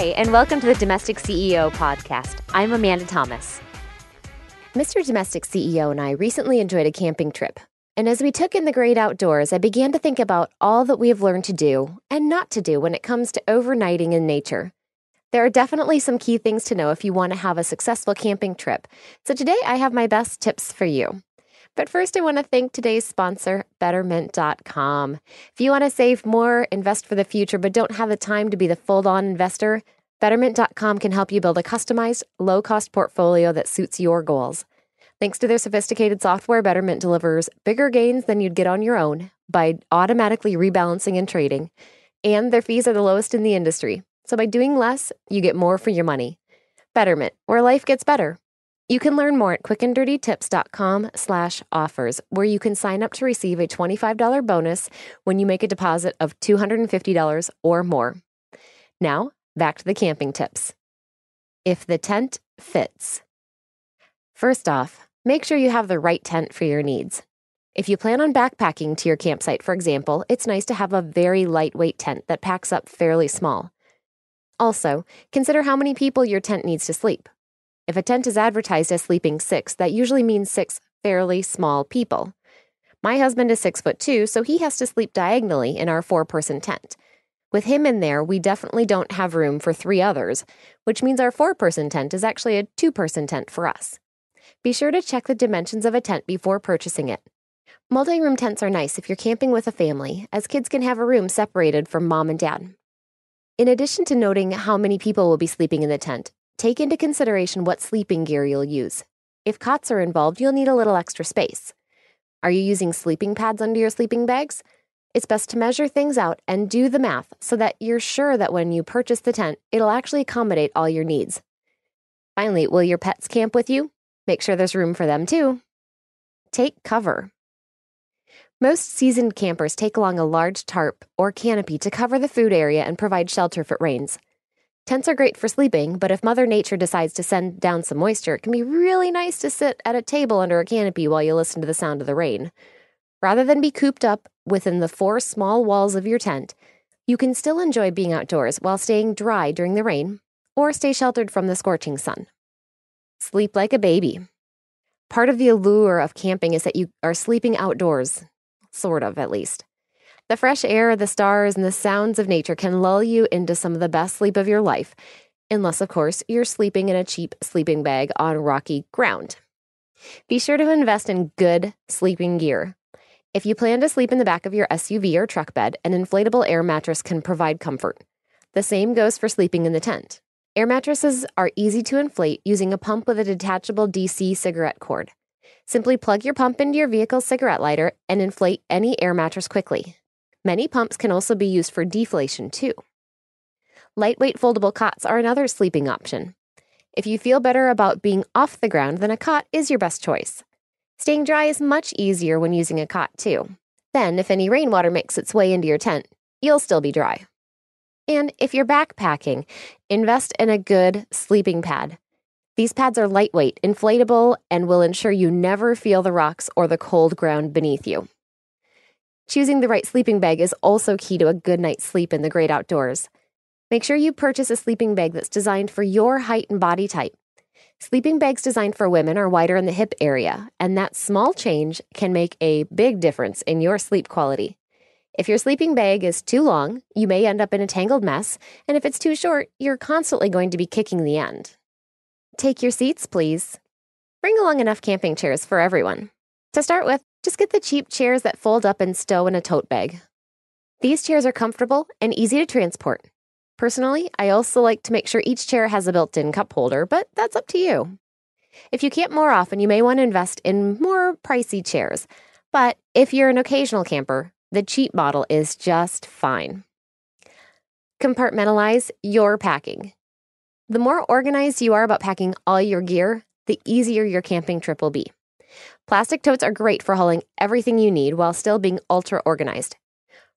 Hi, and welcome to the Domestic CEO podcast. I'm Amanda Thomas. Mr. Domestic CEO and I recently enjoyed a camping trip. And as we took in the great outdoors, I began to think about all that we have learned to do and not to do when it comes to overnighting in nature. There are definitely some key things to know if you want to have a successful camping trip. So today I have my best tips for you. But first, I want to thank today's sponsor, Betterment.com. If you want to save more, invest for the future, but don't have the time to be the full-on investor, Betterment.com can help you build a customized, low-cost portfolio that suits your goals. Thanks to their sophisticated software, Betterment delivers bigger gains than you'd get on your own by automatically rebalancing and trading. And their fees are the lowest in the industry. So by doing less, you get more for your money. Betterment, where life gets better. You can learn more at quickanddirtytips.com/offers, where you can sign up to receive a $25 bonus when you make a deposit of $250 or more. Now, back to the camping tips. If the tent fits. First off, make sure you have the right tent for your needs. If you plan on backpacking to your campsite, for example, it's nice to have a very lightweight tent that packs up fairly small. Also, consider how many people your tent needs to sleep. If a tent is advertised as sleeping 6, that usually means 6 fairly small people. My husband is 6'2", so he has to sleep diagonally in our 4-person tent. With him in there, we definitely don't have room for 3 others, which means our 4-person tent is actually a 2-person tent for us. Be sure to check the dimensions of a tent before purchasing it. Multi-room tents are nice if you're camping with a family, as kids can have a room separated from mom and dad. In addition to noting how many people will be sleeping in the tent, take into consideration what sleeping gear you'll use. If cots are involved, you'll need a little extra space. Are you using sleeping pads under your sleeping bags? It's best to measure things out and do the math so that you're sure that when you purchase the tent, it'll actually accommodate all your needs. Finally, will your pets camp with you? Make sure there's room for them too. Take cover. Most seasoned campers take along a large tarp or canopy to cover the food area and provide shelter if it rains. Tents are great for sleeping, but if Mother Nature decides to send down some moisture, it can be really nice to sit at a table under a canopy while you listen to the sound of the rain. Rather than be cooped up within the 4 small walls of your tent, you can still enjoy being outdoors while staying dry during the rain or stay sheltered from the scorching sun. Sleep like a baby. Part of the allure of camping is that you are sleeping outdoors, sort of at least. The fresh air, the stars, and the sounds of nature can lull you into some of the best sleep of your life, unless, of course, you're sleeping in a cheap sleeping bag on rocky ground. Be sure to invest in good sleeping gear. If you plan to sleep in the back of your SUV or truck bed, an inflatable air mattress can provide comfort. The same goes for sleeping in the tent. Air mattresses are easy to inflate using a pump with a detachable DC cigarette cord. Simply plug your pump into your vehicle's cigarette lighter and inflate any air mattress quickly. Many pumps can also be used for deflation, too. Lightweight foldable cots are another sleeping option. If you feel better about being off the ground, then a cot is your best choice. Staying dry is much easier when using a cot, too. Then, if any rainwater makes its way into your tent, you'll still be dry. And if you're backpacking, invest in a good sleeping pad. These pads are lightweight, inflatable, and will ensure you never feel the rocks or the cold ground beneath you. Choosing the right sleeping bag is also key to a good night's sleep in the great outdoors. Make sure you purchase a sleeping bag that's designed for your height and body type. Sleeping bags designed for women are wider in the hip area, and that small change can make a big difference in your sleep quality. If your sleeping bag is too long, you may end up in a tangled mess, and if it's too short, you're constantly going to be kicking the end. Take your seats, please. Bring along enough camping chairs for everyone. To start with, just get the cheap chairs that fold up and stow in a tote bag. These chairs are comfortable and easy to transport. Personally, I also like to make sure each chair has a built-in cup holder, but that's up to you. If you camp more often, you may want to invest in more pricey chairs. But if you're an occasional camper, the cheap model is just fine. Compartmentalize your packing. The more organized you are about packing all your gear, the easier your camping trip will be. Plastic totes are great for hauling everything you need while still being ultra-organized.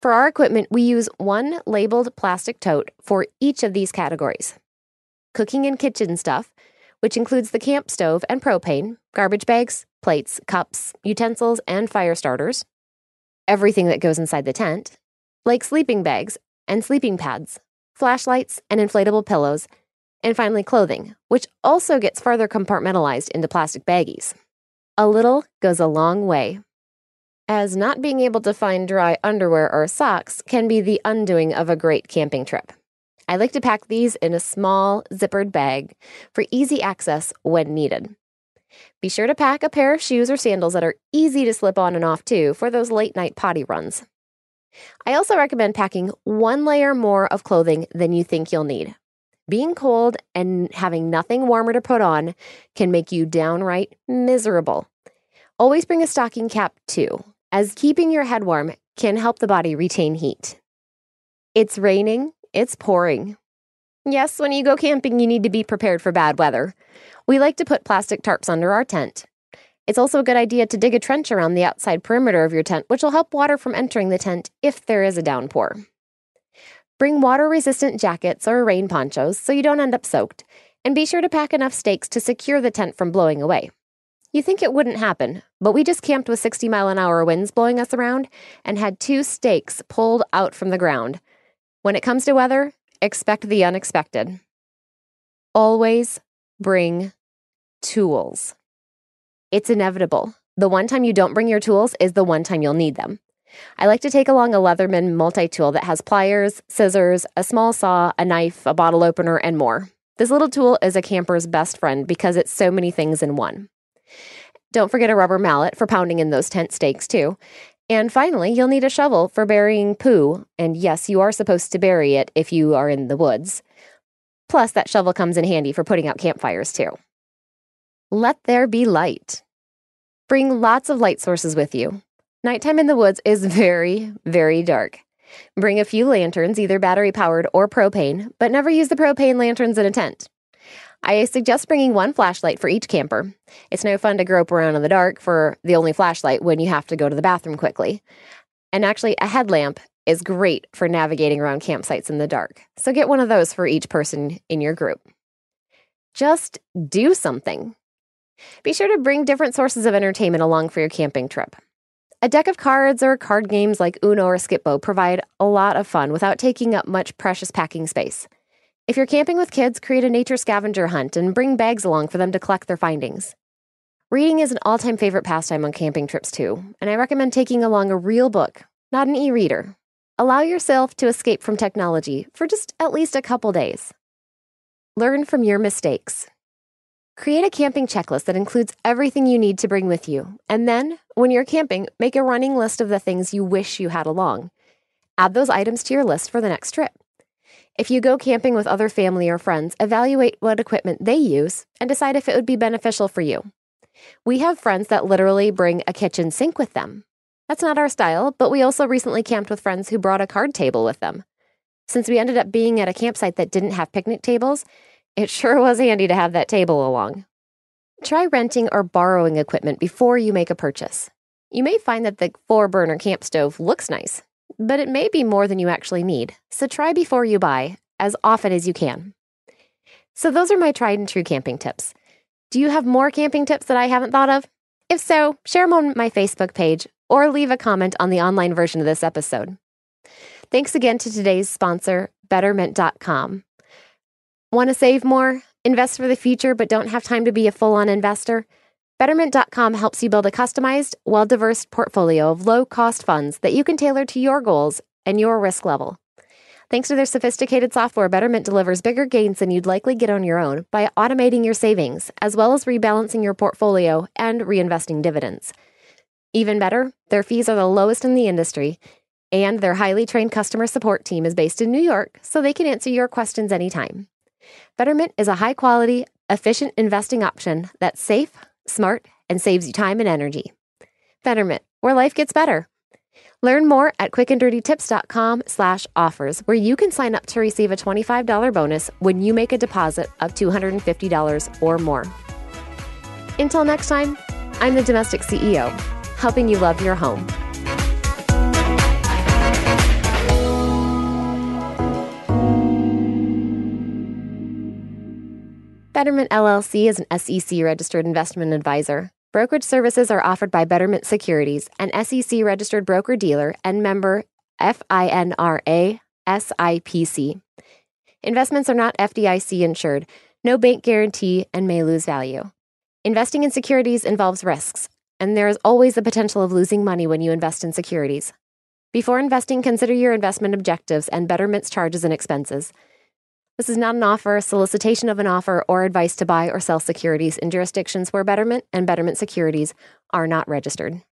For our equipment, we use 1 labeled plastic tote for each of these categories. Cooking and kitchen stuff, which includes the camp stove and propane, garbage bags, plates, cups, utensils, and fire starters. Everything that goes inside the tent, like sleeping bags and sleeping pads, flashlights, and inflatable pillows, and finally clothing, which also gets further compartmentalized into plastic baggies. A little goes a long way. As not being able to find dry underwear or socks can be the undoing of a great camping trip. I like to pack these in a small, zippered bag for easy access when needed. Be sure to pack a pair of shoes or sandals that are easy to slip on and off too for those late-night potty runs. I also recommend packing one layer more of clothing than you think you'll need. Being cold and having nothing warmer to put on can make you downright miserable. Always bring a stocking cap too, as keeping your head warm can help the body retain heat. It's raining, it's pouring. Yes, when you go camping, you need to be prepared for bad weather. We like to put plastic tarps under our tent. It's also a good idea to dig a trench around the outside perimeter of your tent, which will help water from entering the tent if there is a downpour. Bring water-resistant jackets or rain ponchos so you don't end up soaked, and be sure to pack enough stakes to secure the tent from blowing away. You think it wouldn't happen, but we just camped with 60-mile-an-hour winds blowing us around and had 2 stakes pulled out from the ground. When it comes to weather, expect the unexpected. Always bring tools. It's inevitable. The one time you don't bring your tools is the one time you'll need them. I like to take along a Leatherman multi-tool that has pliers, scissors, a small saw, a knife, a bottle opener, and more. This little tool is a camper's best friend because it's so many things in one. Don't forget a rubber mallet for pounding in those tent stakes, too. And finally, you'll need a shovel for burying poo, and yes, you are supposed to bury it if you are in the woods. Plus, that shovel comes in handy for putting out campfires, too. Let there be light. Bring lots of light sources with you. Nighttime in the woods is very, very dark. Bring a few lanterns, either battery-powered or propane, but never use the propane lanterns in a tent. I suggest bringing one flashlight for each camper. It's no fun to grope around in the dark for the only flashlight when you have to go to the bathroom quickly. And actually, a headlamp is great for navigating around campsites in the dark. So get one of those for each person in your group. Just do something. Be sure to bring different sources of entertainment along for your camping trip. A deck of cards or card games like Uno or Skip-Bo provide a lot of fun without taking up much precious packing space. If you're camping with kids, create a nature scavenger hunt and bring bags along for them to collect their findings. Reading is an all-time favorite pastime on camping trips, too, and I recommend taking along a real book, not an e-reader. Allow yourself to escape from technology for just at least a couple days. Learn from your mistakes. Create a camping checklist that includes everything you need to bring with you, and then, when you're camping, make a running list of the things you wish you had along. Add those items to your list for the next trip. If you go camping with other family or friends, evaluate what equipment they use and decide if it would be beneficial for you. We have friends that literally bring a kitchen sink with them. That's not our style, but we also recently camped with friends who brought a card table with them. Since we ended up being at a campsite that didn't have picnic tables, it sure was handy to have that table along. Try renting or borrowing equipment before you make a purchase. You may find that the 4-burner camp stove looks nice, but it may be more than you actually need, so try before you buy as often as you can. So those are my tried and true camping tips. Do you have more camping tips that I haven't thought of? If so, share them on my Facebook page or leave a comment on the online version of this episode. Thanks again to today's sponsor, Betterment.com. Want to save more, invest for the future, but don't have time to be a full-on investor? Betterment.com helps you build a customized, well-diverse portfolio of low-cost funds that you can tailor to your goals and your risk level. Thanks to their sophisticated software, Betterment delivers bigger gains than you'd likely get on your own by automating your savings, as well as rebalancing your portfolio and reinvesting dividends. Even better, their fees are the lowest in the industry, and their highly trained customer support team is based in New York, so they can answer your questions anytime. Betterment is a high-quality, efficient investing option that's safe, smart, and saves you time and energy. Betterment, where life gets better. Learn more at quickanddirtytips.com/offers, where you can sign up to receive a $25 bonus when you make a deposit of $250 or more. Until next time, I'm the Domestic CEO, helping you love your home. Betterment LLC is an SEC-registered investment advisor. Brokerage services are offered by Betterment Securities, an SEC-registered broker-dealer and member FINRA SIPC. Investments are not FDIC insured, no bank guarantee, and may lose value. Investing in securities involves risks, and there is always the potential of losing money when you invest in securities. Before investing, consider your investment objectives and Betterment's charges and expenses. This is not an offer, solicitation of an offer, or advice to buy or sell securities in jurisdictions where Betterment and Betterment Securities are not registered.